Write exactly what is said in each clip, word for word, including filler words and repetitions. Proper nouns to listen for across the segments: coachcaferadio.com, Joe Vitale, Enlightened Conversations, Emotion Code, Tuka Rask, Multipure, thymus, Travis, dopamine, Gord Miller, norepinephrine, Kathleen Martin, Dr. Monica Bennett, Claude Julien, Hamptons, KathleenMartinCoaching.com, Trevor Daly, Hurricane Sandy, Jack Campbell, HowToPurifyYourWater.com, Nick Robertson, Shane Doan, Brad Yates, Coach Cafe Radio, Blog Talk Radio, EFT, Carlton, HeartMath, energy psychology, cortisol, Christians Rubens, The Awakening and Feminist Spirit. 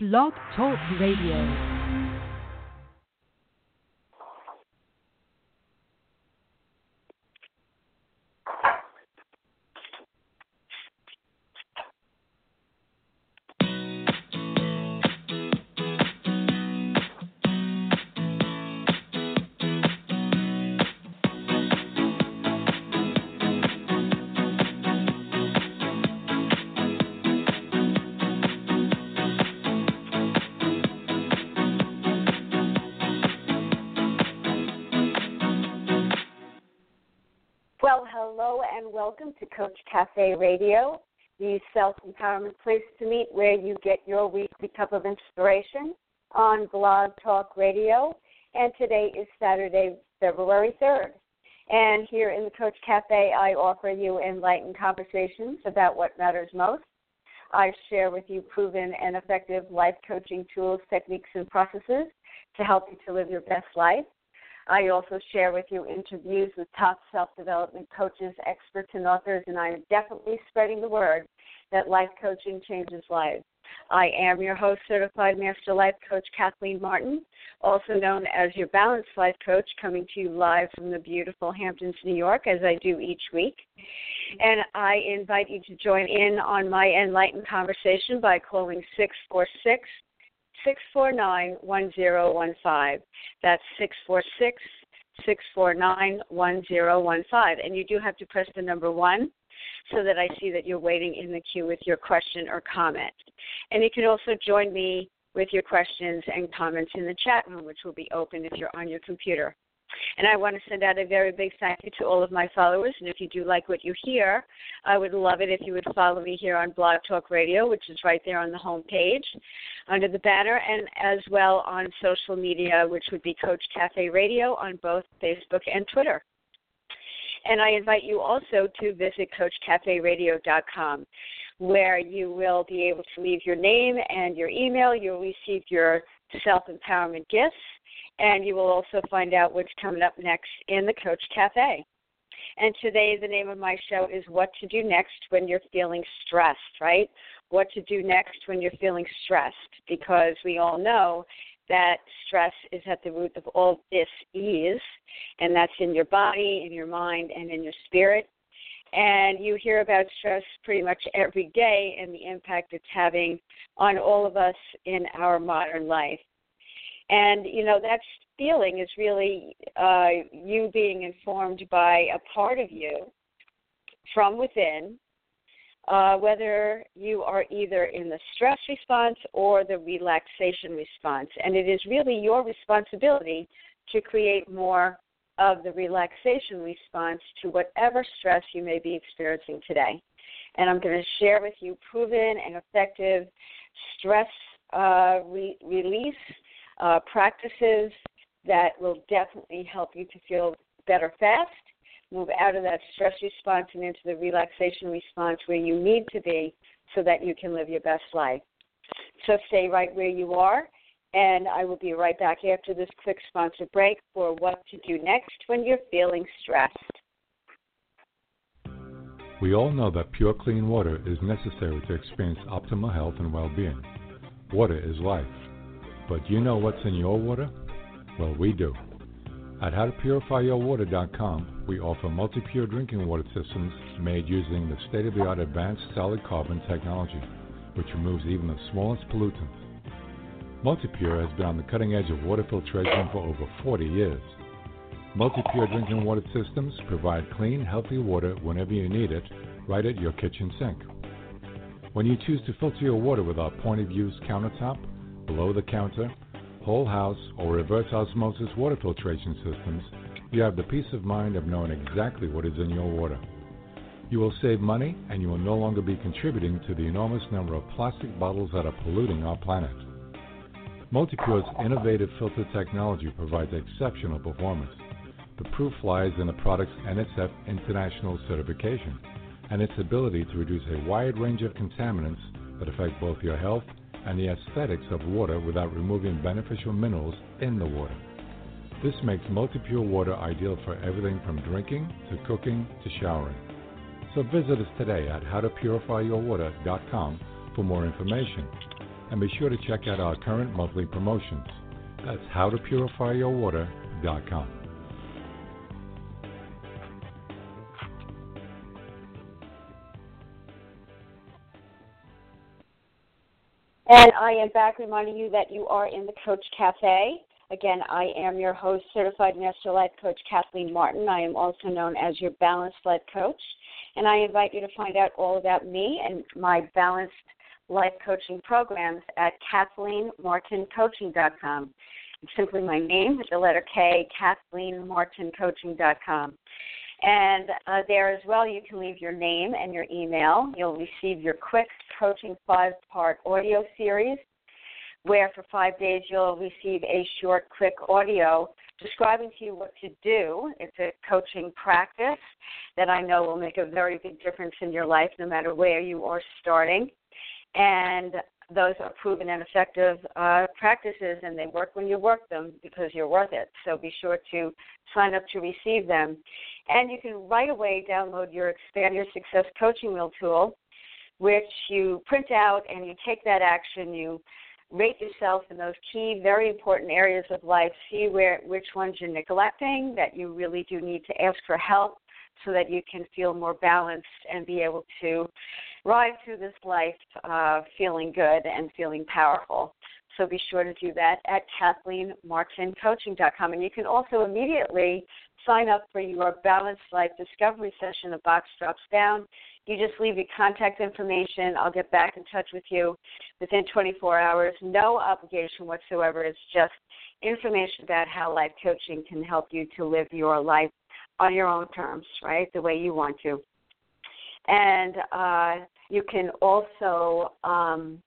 Blog Talk Radio. Hello and welcome to Coach Cafe Radio, the self-empowerment place to meet where you get your weekly cup of inspiration on Blog Talk Radio. And today is Saturday, February third. And here in the Coach Cafe, I offer you enlightened conversations about what matters most. I share with you proven and effective life coaching tools, techniques, and processes to help you to live your best life. I also share with you interviews with top self-development coaches, experts, and authors, and I am definitely spreading the word that life coaching changes lives. I am your host, Certified Master Life Coach Kathleen Martin, also known as your Balanced Life Coach, coming to you live from the beautiful Hamptons, New York, as I do each week. And I invite you to join in on my enlightened conversation by calling six four six, six four nine, one zero one five. That's six four six, six four nine, one zero one five. And you do have to press the number one so that I see that you're waiting in the queue with your question or comment. And you can also join me with your questions and comments in the chat room, which will be open if you're on your computer. And I want to send out a very big thank you to all of my followers. And if you do like what you hear, I would love it if you would follow me here on Blog Talk Radio, which is right there on the home page under the banner, and as well on social media, which would be Coach Cafe Radio on both Facebook and Twitter. And I invite you also to visit coach cafe radio dot com, where you will be able to leave your name and your email. You'll receive your self-empowerment gifts. And you will also find out what's coming up next in the Coach Cafe. And today the name of my show is What to Do Next When You're Feeling Stressed, right? What to do next when you're feeling stressed, because we all know that stress is at the root of all dis-ease, and that's in your body, in your mind, and in your spirit. And you hear about stress pretty much every day and the impact it's having on all of us in our modern life. And, you know, that feeling is really uh, you being informed by a part of you from within, uh, whether you are either in the stress response or the relaxation response. And it is really your responsibility to create more of the relaxation response to whatever stress you may be experiencing today. And I'm going to share with you proven and effective stress uh, re- release Uh, practices that will definitely help you to feel better fast, move out of that stress response and into the relaxation response where you need to be so that you can live your best life. So stay right where you are, and I will be right back after this quick sponsor break for what to do next when you're feeling stressed. We all know that pure, clean water is necessary to experience optimal health and well-being. Water is life. But do you know what's in your water? Well, we do. At how to purify your water dot com, we offer Multipure drinking water systems made using the state-of-the-art advanced solid carbon technology, which removes even the smallest pollutant. Multipure has been on the cutting edge of water filtration for over forty years. Multipure drinking water systems provide clean, healthy water whenever you need it, right at your kitchen sink. When you choose to filter your water with our point-of-use countertop, below the counter, whole house, or reverse osmosis water filtration systems, you have the peace of mind of knowing exactly what is in your water. You will save money, and you will no longer be contributing to the enormous number of plastic bottles that are polluting our planet. Multipure's innovative filter technology provides exceptional performance. The proof lies in the product's N S F International certification and its ability to reduce a wide range of contaminants that affect both your health and the aesthetics of water without removing beneficial minerals in the water. This makes Multipure water ideal for everything from drinking to cooking to showering. So visit us today at how to purify your water dot com for more information. and be sure to check out our current monthly promotions. That's how to purify your water dot com. And I am back reminding you that you are in the Coach Cafe. Again, I am your host, Certified Master Life Coach Kathleen Martin. I am also known as your Balanced Life Coach. And I invite you to find out all about me and my Balanced Life Coaching programs at Kathleen Martin Coaching dot com. It's simply my name with the letter K, Kathleen Martin Coaching dot com. And uh, there as well, you can leave your name and your email. You'll receive your quick coaching five-part audio series, where for five days you'll receive a short, quick audio describing to you what to do. It's a coaching practice that I know will make a very big difference in your life, no matter where you are starting. And those are proven and effective uh, practices, and they work when you work them because you're worth it. So be sure to sign up to receive them. And you can right away download your Expand Your Success Coaching Wheel tool, which you print out and you take that action. You rate yourself in those key, very important areas of life. See where which ones you're neglecting, that you really do need to ask for help so that you can feel more balanced and be able to ride through this life uh, feeling good and feeling powerful. So be sure to do that at Kathleen Martin Coaching dot com. And you can also immediately sign up for your Balanced Life Discovery Session. The box drops down. You just leave your contact information. I'll get back in touch with you within twenty-four hours. No obligation whatsoever. It's just information about how life coaching can help you to live your life on your own terms, right, the way you want to. And uh, you can also um,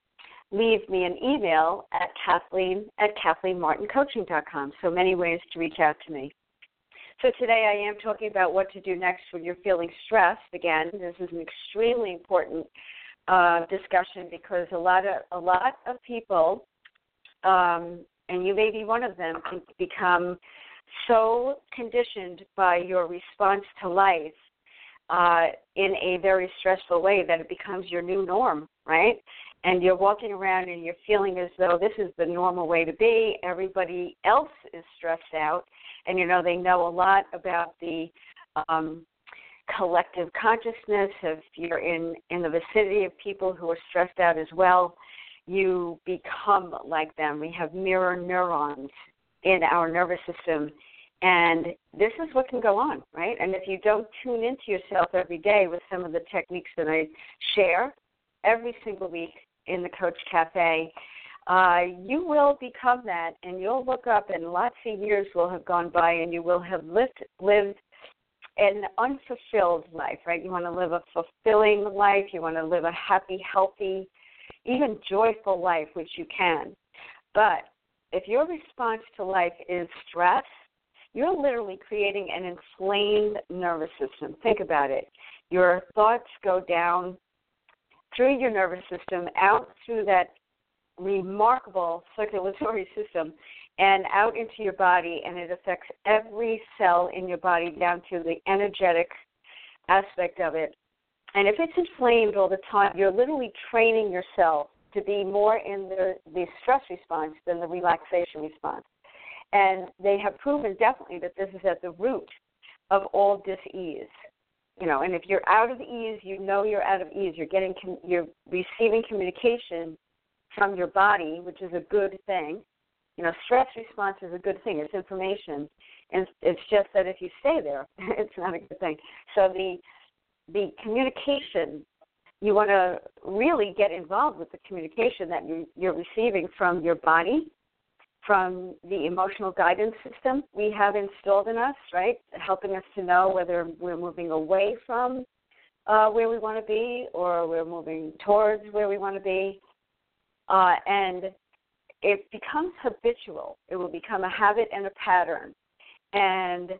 leave me an email at Kathleen at Kathleen Martin Coaching dot com. So many ways to reach out to me. So today I am talking about what to do next when you're feeling stressed. Again, this is an extremely important uh, discussion because a lot of a lot of people, um, and you may be one of them, can become so conditioned by your response to life uh, in a very stressful way that it becomes your new norm, right? And you're walking around and you're feeling as though this is the normal way to be. Everybody else is stressed out. And, you know, they know a lot about the um, collective consciousness. If you're in, in the vicinity of people who are stressed out as well, you become like them. We have mirror neurons in our nervous system. And this is what can go on, right? And if you don't tune into yourself every day with some of the techniques that I share every single week in the Coach Cafe, uh, you will become that, and you'll look up, and lots of years will have gone by, and you will have lived, lived an unfulfilled life, right? You want to live a fulfilling life. You want to live a happy, healthy, even joyful life, which you can. But if your response to life is stress, you're literally creating an inflamed nervous system. Think about it. Your thoughts go down through your nervous system, out through that remarkable circulatory system, and out into your body, and it affects every cell in your body down to the energetic aspect of it. And if it's inflamed all the time, you're literally training yourself to be more in the, the stress response than the relaxation response. And they have proven definitely that this is at the root of all dis-ease. You know, and if you're out of ease, you know you're out of ease. You're getting, you're receiving communication from your body, which is a good thing. You know, stress response is a good thing. It's information, and it's just that if you stay there, it's not a good thing. So the the communication, you want to really get involved with the communication that you, you're receiving from your body, from the emotional guidance system we have installed in us, right, helping us to know whether we're moving away from uh, where we want to be or we're moving towards where we want to be. Uh, and it becomes habitual. It will become a habit and a pattern. And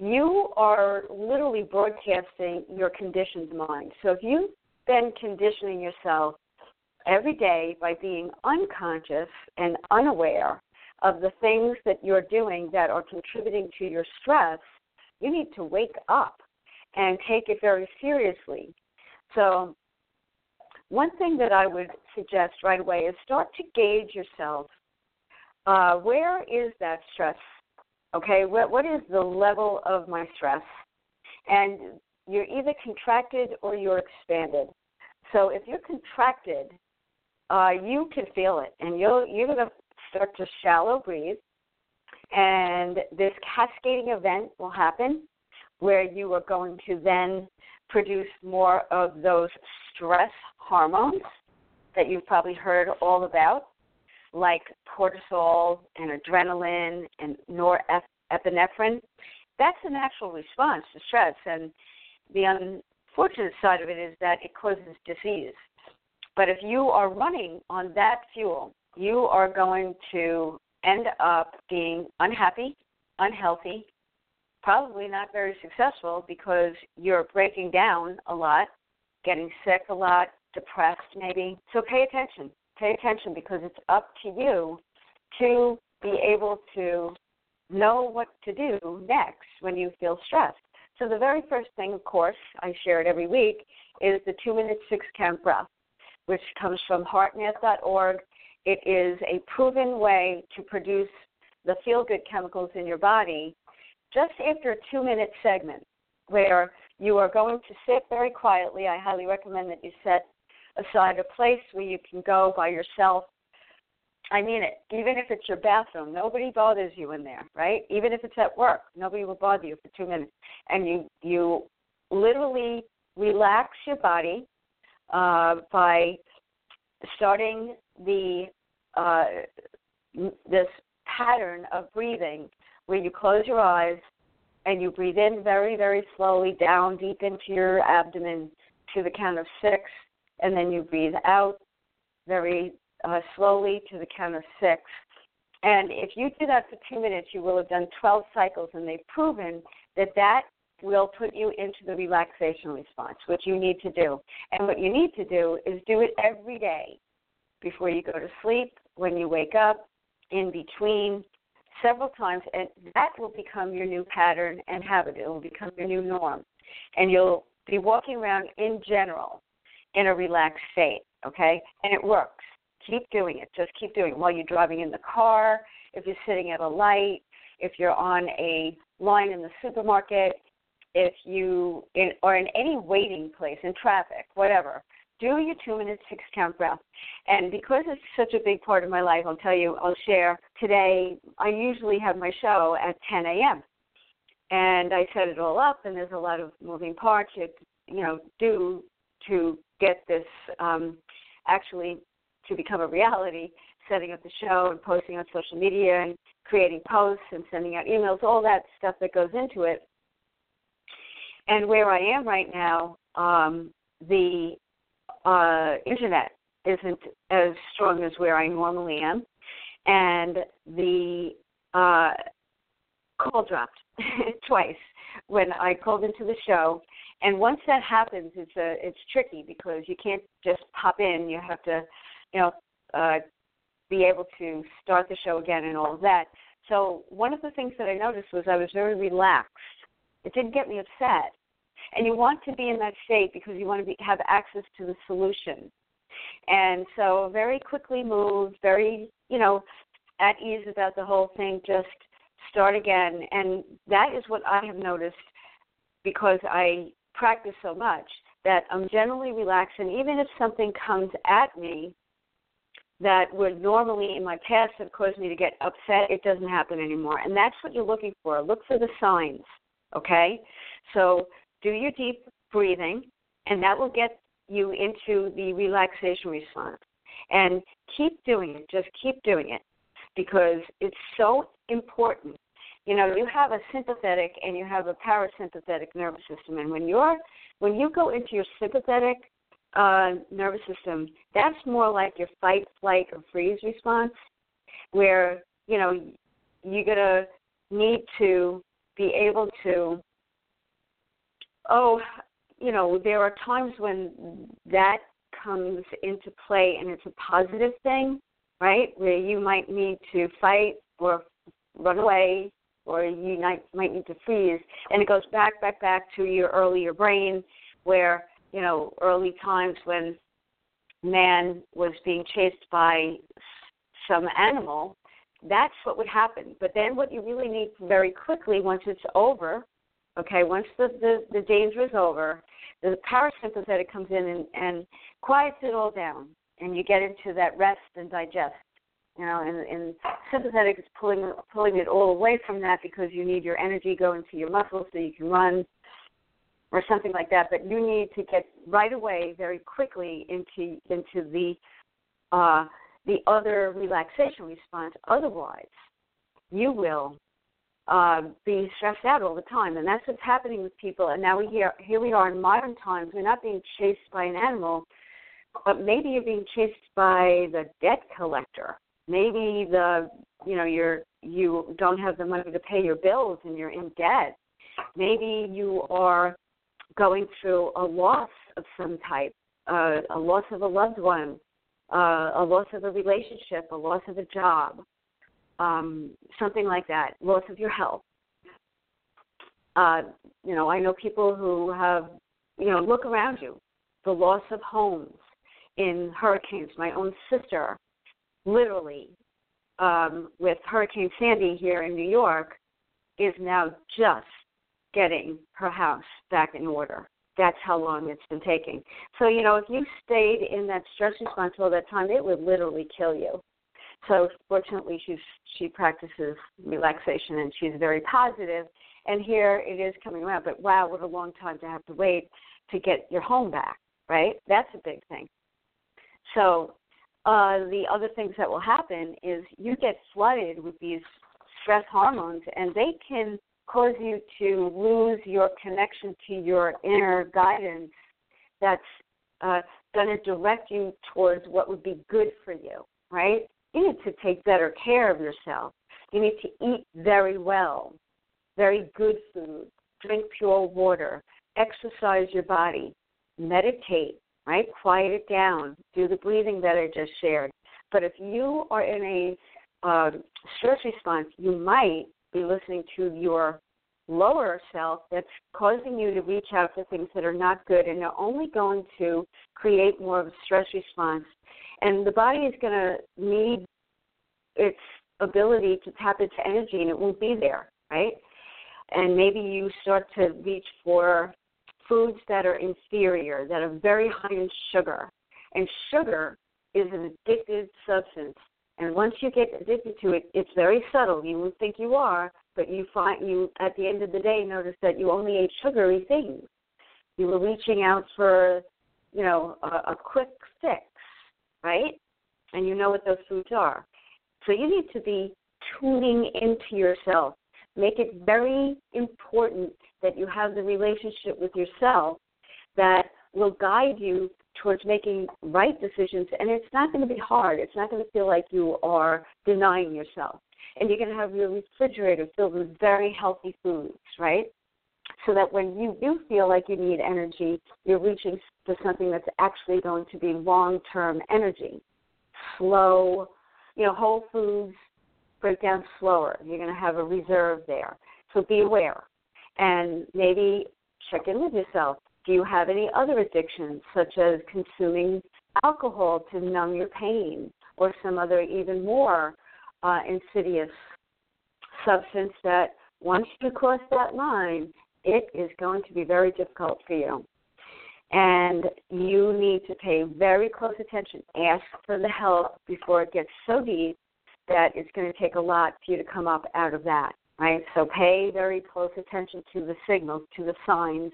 you are literally broadcasting your conditioned mind. So if you've been conditioning yourself every day by being unconscious and unaware of the things that you're doing that are contributing to your stress, you need to wake up and take it very seriously. So one thing that I would suggest right away is start to gauge yourself. Uh, where is that stress? Okay, what, what is the level of my stress? And you're either contracted or you're expanded. So if you're contracted, uh, you can feel it, and you'll, you're going to start to shallow breathe, and this cascading event will happen where you are going to then produce more of those stress hormones that you've probably heard all about, like cortisol and adrenaline and norepinephrine. That's a natural response to stress, and the unfortunate side of it is that it causes disease. But if you are running on that fuel, you are going to end up being unhappy, unhealthy, probably not very successful because you're breaking down a lot, getting sick a lot, depressed maybe. So pay attention. Pay attention because it's up to you to be able to know what to do next when you feel stressed. So the very first thing, of course, I share it every week, is the two-minute six-count breath, which comes from heart math dot org. It is a proven way to produce the feel-good chemicals in your body just after a two-minute segment where you are going to sit very quietly. I highly recommend that you set aside a place where you can go by yourself. I mean it. Even if it's your bathroom, nobody bothers you in there, right? Even if it's at work, nobody will bother you for two minutes. And you, you literally relax your body uh, by starting the uh, this pattern of breathing where you close your eyes and you breathe in very, very slowly down deep into your abdomen to the count of six, and then you breathe out very uh, slowly to the count of six. And if you do that for two minutes, you will have done twelve cycles, and they've proven that that will put you into the relaxation response, which you need to do. And what you need to do is do it every day before you go to sleep, when you wake up, in between, several times, and that will become your new pattern and habit. It will become your new norm. And you'll be walking around in general in a relaxed state, okay? And it works. Keep doing it. Just keep doing it while you're driving in the car, if you're sitting at a light, if you're on a line in the supermarket, if you in, or in any waiting place, in traffic, whatever. Do your two-minute six-count breath. And because it's such a big part of my life, I'll tell you, I'll share. Today, I usually have my show at ten a.m. And I set it all up, and there's a lot of moving parts you, you know, do to get this um, actually to become a reality, setting up the show and posting on social media and creating posts and sending out emails, all that stuff that goes into it. And where I am right now, um, the uh, internet isn't as strong as where I normally am, and the uh, call dropped twice when I called into the show. And once that happens, it's a, it's tricky because you can't just pop in. You have to, you know, uh, be able to start the show again and all of that. So one of the things that I noticed was I was very relaxed. It didn't get me upset. And you want to be in that state because you want to be, have access to the solution. And so very quickly moved, very, you know, at ease about the whole thing, just start again. And that is what I have noticed because I practice so much that I'm generally relaxed. And even if something comes at me that would normally in my past have caused me to get upset, it doesn't happen anymore. And that's what you're looking for. Look for the signs, okay? So do your deep breathing, and that will get you into the relaxation response. And keep doing it. Just keep doing it because it's so important. You know, you have a sympathetic and you have a parasympathetic nervous system. And when you're when you go into your sympathetic uh, nervous system, that's more like your fight, flight, or freeze response where, you know, you're going to need to be able to, oh, you know, there are times when that comes into play and it's a positive thing, right, where you might need to fight or run away or you might need to freeze. And it goes back, back, back to your earlier brain where, you know, early times when man was being chased by some animal, that's what would happen. But then what you really need very quickly, once it's over, okay, once the, the, the danger is over, the parasympathetic comes in and, and quiets it all down, and you get into that rest and digest. You know, and, and sympathetic is pulling pulling it all away from that because you need your energy going to your muscles so you can run or something like that. But you need to get right away, very quickly, into into the uh, the other relaxation response. Otherwise, you will uh, be stressed out all the time, and that's what's happening with people. And now we hear, here we are in modern times. We're not being chased by an animal, but maybe you're being chased by the debt collector. Maybe the you know you're you don't have the money to pay your bills and you're in debt. Maybe you are going through a loss of some type, uh, a loss of a loved one, uh, a loss of a relationship, a loss of a job, um, something like that, loss of your health. Uh, you know, I know people who have you know look around you, the loss of homes in hurricanes. My own sister. Literally, um, with Hurricane Sandy here in New York, is now just getting her house back in order. That's how long it's been taking. So, you know, if you stayed in that stress response all that time, it would literally kill you. So fortunately, she's, she practices relaxation, and she's very positive. And here it is coming around. But, wow, what a long time to have to wait to get your home back, right? That's a big thing. So... Uh, the other things that will happen is you get flooded with these stress hormones, and they can cause you to lose your connection to your inner guidance that's uh, going to direct you towards what would be good for you, right? You need to take better care of yourself. You need to eat very well, very good food, drink pure water, exercise your body, meditate. Right? Quiet it down. Do the breathing that I just shared. But if you are in a uh, stress response, you might be listening to your lower self that's causing you to reach out for things that are not good, and they're only going to create more of a stress response. And the body is going to need its ability to tap into energy, and it won't be there, right? And maybe you start to reach for foods that are inferior, that are very high in sugar. And sugar is an addictive substance. And once you get addicted to it, it's very subtle. You would think you are, but you find you at the end of the day notice that you only ate sugary things. You were reaching out for, you know, a, a quick fix, right? And you know what those foods are. So you need to be tuning into yourself. Make it very important that you have the relationship with yourself that will guide you towards making right decisions. And it's not going to be hard. It's not going to feel like you are denying yourself. And you're going to have your refrigerator filled with very healthy foods, right? So that when you do feel like you need energy, you're reaching for something that's actually going to be long-term energy. Slow, you know, whole foods break down slower. You're going to have a reserve there. So be aware. And maybe check in with yourself. Do you have any other addictions, such as consuming alcohol to numb your pain, or some other even more uh, insidious substance that once you cross that line, it is going to be very difficult for you. And you need to pay very close attention. Ask for the help before it gets so deep that it's going to take a lot for you to come up out of that. Right, so pay very close attention to the signals, to the signs,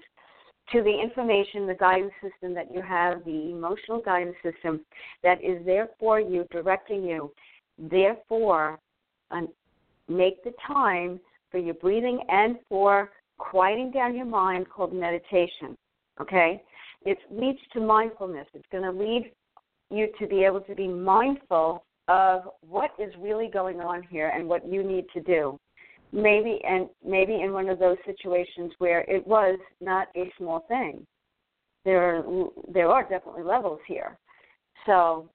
to the information, the guidance system that you have, the emotional guidance system that is there for you, directing you. Therefore, um, make the time for your breathing and for quieting down your mind called meditation, okay? It leads to mindfulness. It's going to lead you to be able to be mindful of what is really going on here and what you need to do. Maybe and maybe in one of those situations where it was not a small thing. There are, there are definitely levels here. So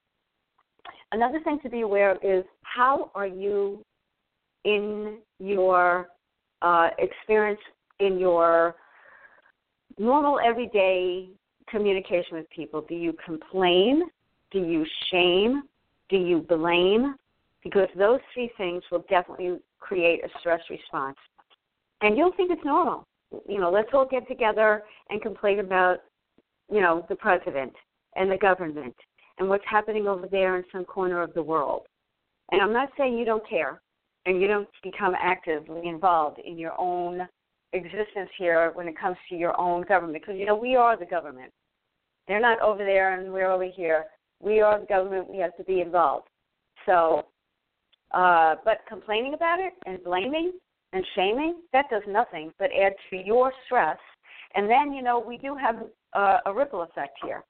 another thing to be aware of is how are you in your uh, experience in your normal everyday communication with people? Do you complain? Do you shame? Do you blame? Because those three things will definitely create a stress response. And you'll think it's normal. You know, let's all get together and complain about, you know, the president and the government and what's happening over there in some corner of the world. And I'm not saying you don't care and you don't become actively involved in your own existence here when it comes to your own government. Because, you know, we are the government. They're not over there and we're over here. We are the government. We have to be involved. So, uh, but complaining about it and blaming and shaming, that does nothing but add to your stress. And then, you know, we do have uh, a ripple effect here.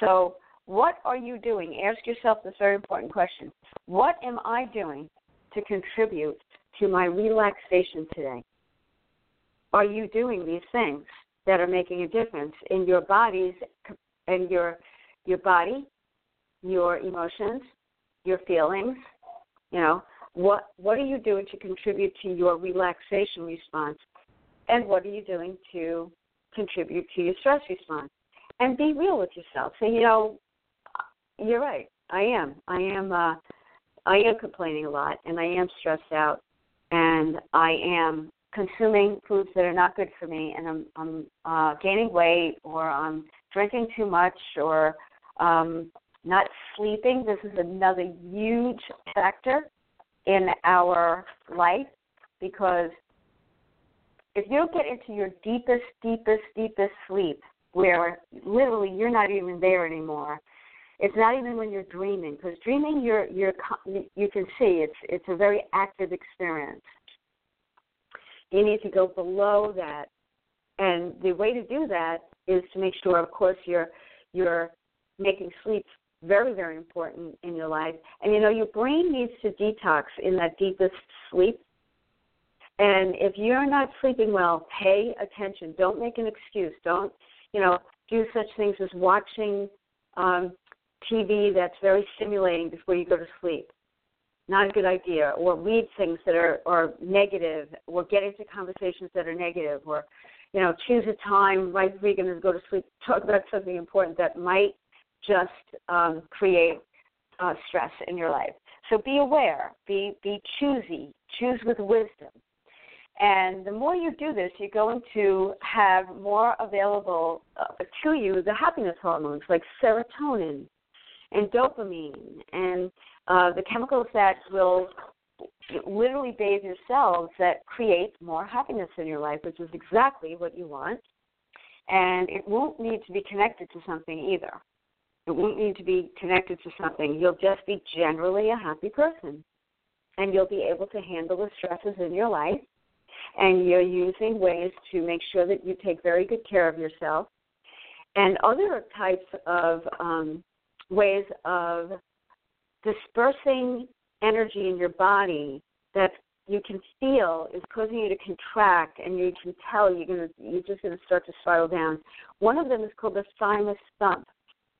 So what are you doing? Ask yourself this very important question. What am I doing to contribute to my relaxation today? Are you doing these things that are making a difference in your body's, in your your body, your emotions, your feelings? You know, what what are you doing to contribute to your relaxation response? And what are you doing to contribute to your stress response? And be real with yourself. Say, you know, you're right. I am. I am. Uh, I am complaining a lot, and I am stressed out, and I am consuming foods that are not good for me, and I'm, I'm uh, gaining weight, or I'm drinking too much, or um, not sleeping. This is another huge factor in our life, because if you don't get into your deepest, deepest, deepest sleep, where literally you're not even there anymore. It's not even when you're dreaming, because dreaming you're you're you can see it's it's a very active experience. You need to go below that, and the way to do that is to make sure, of course, you're you're making sleep very, very important in your life. And you know your brain needs to detox in that deepest sleep. And if you're not sleeping well, pay attention. Don't make an excuse. Don't you know do such things as watching Um, T V that's very stimulating before you go to sleep. Not a good idea. Or read things that are, are negative, or get into conversations that are negative, or, you know, choose a time right before you're going to go to sleep, talk about something important that might just um, create uh, stress in your life. So be aware. Be, be choosy. Choose with wisdom. And the more you do this, you're going to have more available uh, to you the happiness hormones like serotonin and dopamine and uh, the chemicals that will literally bathe your cells that create more happiness in your life, which is exactly what you want. And it won't need to be connected to something either. It won't need to be connected to something. You'll just be generally a happy person, and you'll be able to handle the stresses in your life. And you're using ways to make sure that you take very good care of yourself. And other types of um, ways of dispersing energy in your body that you can feel is causing you to contract, and you can tell you're going to, you're just going to start to spiral down. One of them is called the thymus thump.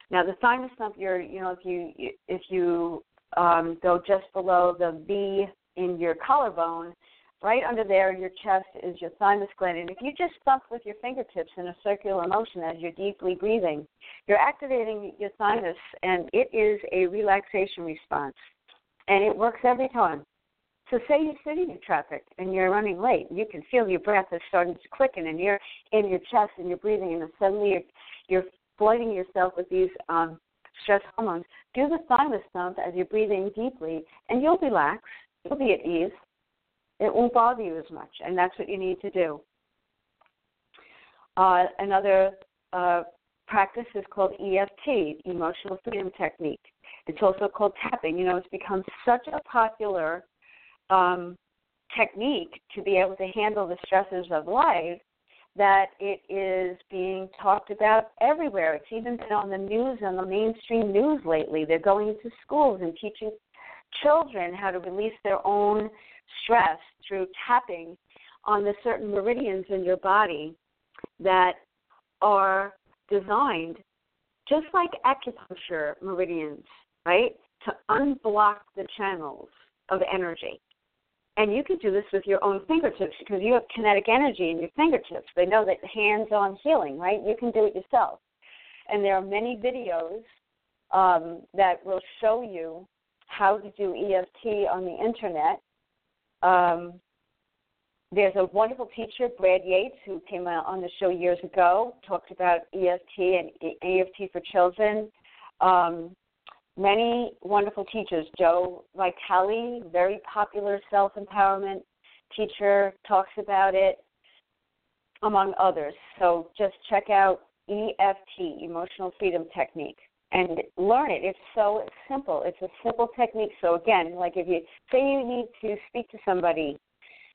Now, the thymus thump, you're, you know, if you if you um, go just below the V in your collarbone. Right under there in your chest is your thymus gland. And if you just thump with your fingertips in a circular motion as you're deeply breathing, you're activating your thymus, and it is a relaxation response. And it works every time. So say you're sitting in traffic and you're running late. You can feel your breath is starting to quicken, and you're in your chest and you're breathing, and then suddenly you're, you're flooding yourself with these um, stress hormones. Do the thymus thump as you're breathing deeply, and you'll relax. You'll be at ease. It won't bother you as much, and that's what you need to do. Uh, another uh, practice is called E F T, Emotional Freedom Technique. It's also called tapping. You know, it's become such a popular um, technique to be able to handle the stresses of life that it is being talked about everywhere. It's even been on the news, on the mainstream news lately. They're going into schools and teaching children how to release their own stress through tapping on the certain meridians in your body that are designed just like acupuncture meridians, right, to unblock the channels of energy. And you can do this with your own fingertips, because you have kinetic energy in your fingertips. They know that hands-on healing, right? You can do it yourself. And there are many videos um, that will show you how to do E F T on the internet. Um, there's a wonderful teacher, Brad Yates, who came out on the show years ago, talked about E F T and E F T for children. Um, many wonderful teachers. Joe Vitale, very popular self-empowerment teacher, talks about it, among others. So just check out E F T, Emotional Freedom Technique, and learn it. It's so simple. It's a simple technique. So, again, like if you say you need to speak to somebody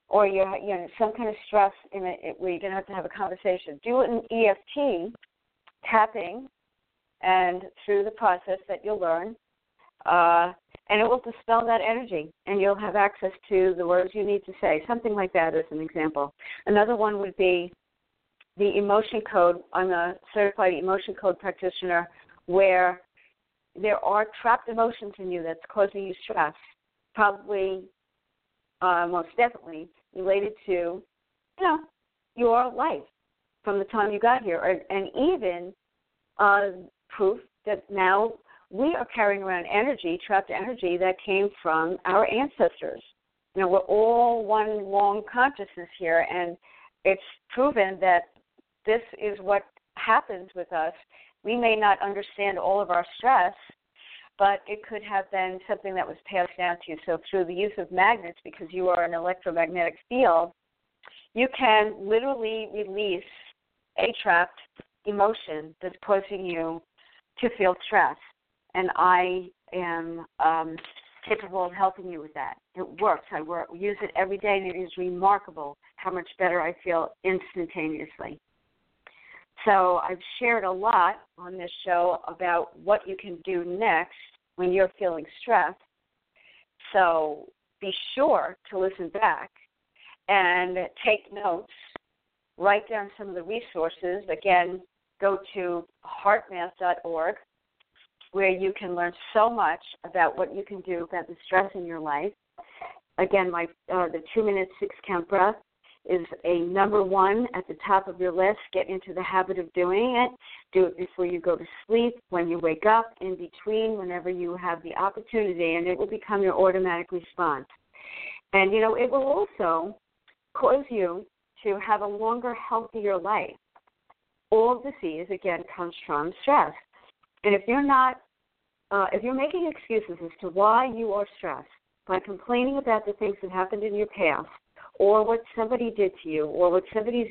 or you're, you know, some kind of stress in it where you're going to have to have a conversation, do it in E F T, tapping, and through the process that you'll learn, uh, and it will dispel that energy, and you'll have access to the words you need to say, something like that as an example. Another one would be the Emotion Code. I'm a certified Emotion Code practitioner, where there are trapped emotions in you that's causing you stress, probably uh, most definitely related to, you know, your life from the time you got here, or, and even uh, proof that now we are carrying around energy, trapped energy, that came from our ancestors. You know, we're all one long consciousness here, and it's proven that this is what happens with us. We may not understand all of our stress, but it could have been something that was passed down to you. So through the use of magnets, because you are an electromagnetic field, you can literally release a trapped emotion that's causing you to feel stress. And I am um, capable of helping you with that. It works. I work, use it every day, and it is remarkable how much better I feel instantaneously. So I've shared a lot on this show about what you can do next when you're feeling stressed. So be sure to listen back and take notes. Write down some of the resources. Again, go to heart math dot org, where you can learn so much about what you can do about the stress in your life. Again, my uh, the two-minute six-count breath is a number one at the top of your list. Get into the habit of doing it. Do it before you go to sleep, when you wake up, in between, whenever you have the opportunity, and it will become your automatic response. And, you know, it will also cause you to have a longer, healthier life. All disease, again, comes from stress. And if you're not, uh, if you're making excuses as to why you are stressed by complaining about the things that happened in your past, or what somebody did to you, or what somebody's,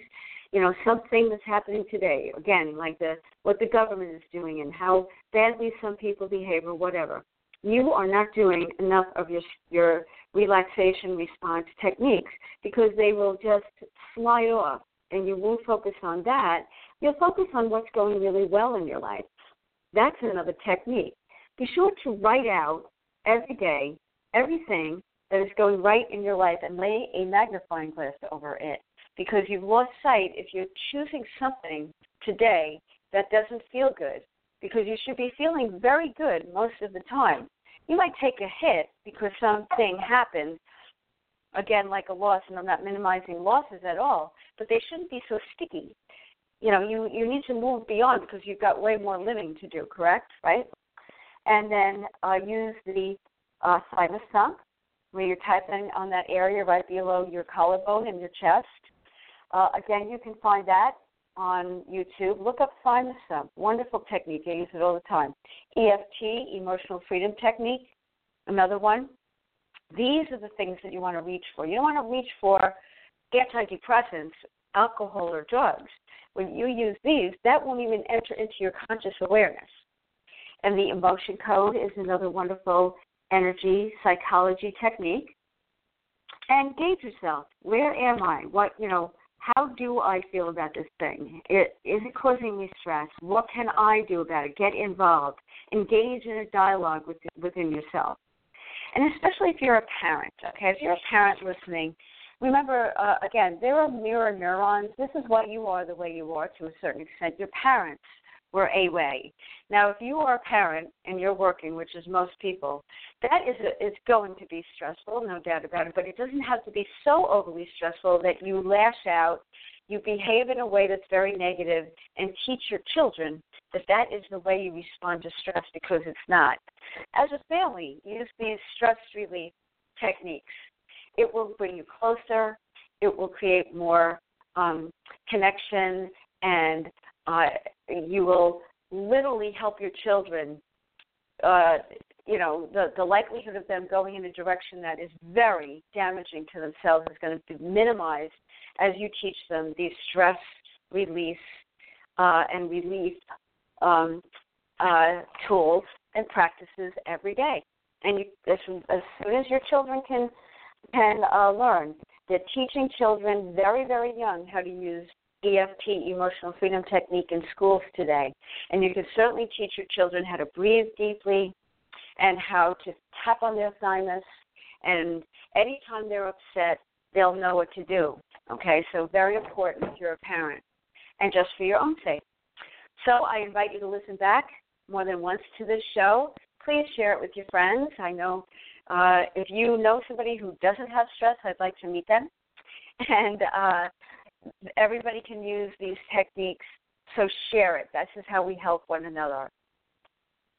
you know, something that's happening today, again, like the what the government is doing and how badly some people behave or whatever, you are not doing enough of your your relaxation response techniques, because they will just slide off, and you won't focus on that. You'll focus on what's going really well in your life. That's another technique. Be sure to write out every day everything that is going right in your life, and lay a magnifying glass over it, because you've lost sight if you're choosing something today that doesn't feel good, because you should be feeling very good most of the time. You might take a hit because something happened, again, like a loss, and I'm not minimizing losses at all, but they shouldn't be so sticky. You know, you, you need to move beyond, because you've got way more living to do, correct, right? And then uh, use the uh, thymus thumb, where you're tapping on that area right below your collarbone and your chest. Uh, again, you can find that on YouTube. Look up thymus thumb. Wonderful technique. I use it all the time. E F T, Emotional Freedom Technique, another one. These are the things that you want to reach for. You don't want to reach for antidepressants, alcohol, or drugs. When you use these, that won't even enter into your conscious awareness. And the Emotion Code is another wonderful energy psychology technique. And gauge yourself. Where am I? What, you know, how do I feel about this thing? It, is it causing me stress? What can I do about it? Get involved. Engage in a dialogue with, within yourself. And especially if you're a parent, okay? If you're a parent listening, remember, uh, again, there are mirror neurons. This is why you are the way you are to a certain extent. Your parents were a way. Now, if you are a parent and you're working, which is most people, that is a, it's going to be stressful, no doubt about it, but it doesn't have to be so overly stressful that you lash out, you behave in a way that's very negative, and teach your children that that is the way you respond to stress, because it's not. As a family, use these stress relief techniques. It will bring you closer. It will create more um, connection, and uh, you will literally help your children. Uh, you know, the, the likelihood of them going in a direction that is very damaging to themselves is going to be minimized as you teach them these stress release uh, and relief um, uh, tools and practices every day. And you, as, as soon as your children can can uh, learn, they're teaching children very, very young how to use E F T, Emotional Freedom Technique, in schools today. And you can certainly teach your children how to breathe deeply and how to tap on their thymus. And anytime they're upset, they'll know what to do. Okay, so very important if you're a parent, and just for your own sake. So I invite you to listen back more than once to this show. Please share it with your friends. I know uh, if you know somebody who doesn't have stress, I'd like to meet them. And uh, everybody can use these techniques, so share it. This is how we help one another.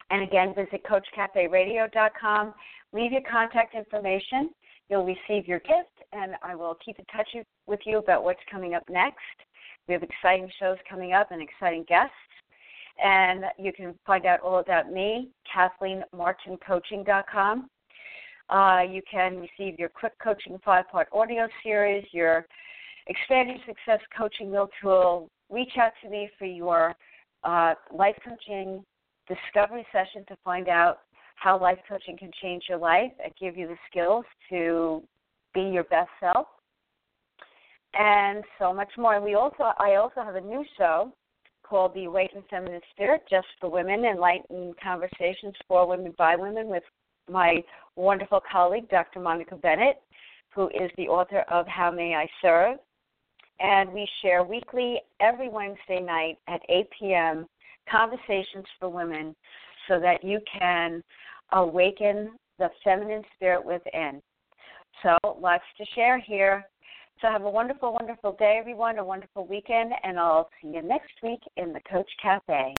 And again, visit coach cafe radio dot com. Leave your contact information. You'll receive your gift, and I will keep in touch with you about what's coming up next. We have exciting shows coming up and exciting guests. And you can find out all about me, Kathleen Martin Coaching dot com. Uh, you can receive your quick coaching five-part audio series, your expanding success coaching meal tool. Reach out to me for your uh, life coaching discovery session to find out how life coaching can change your life and give you the skills to be your best self, and so much more. And we also, I also have a new show called The Awakening and Feminist Spirit, just for women, Enlightened Conversations for Women by Women, with my wonderful colleague, Doctor Monica Bennett, who is the author of How May I Serve. And we share weekly, every Wednesday night at eight p.m., Conversations for Women, so that you can awaken the feminine spirit within. So lots to share here. So have a wonderful, wonderful day, everyone, a wonderful weekend, and I'll see you next week in the Coach Cafe.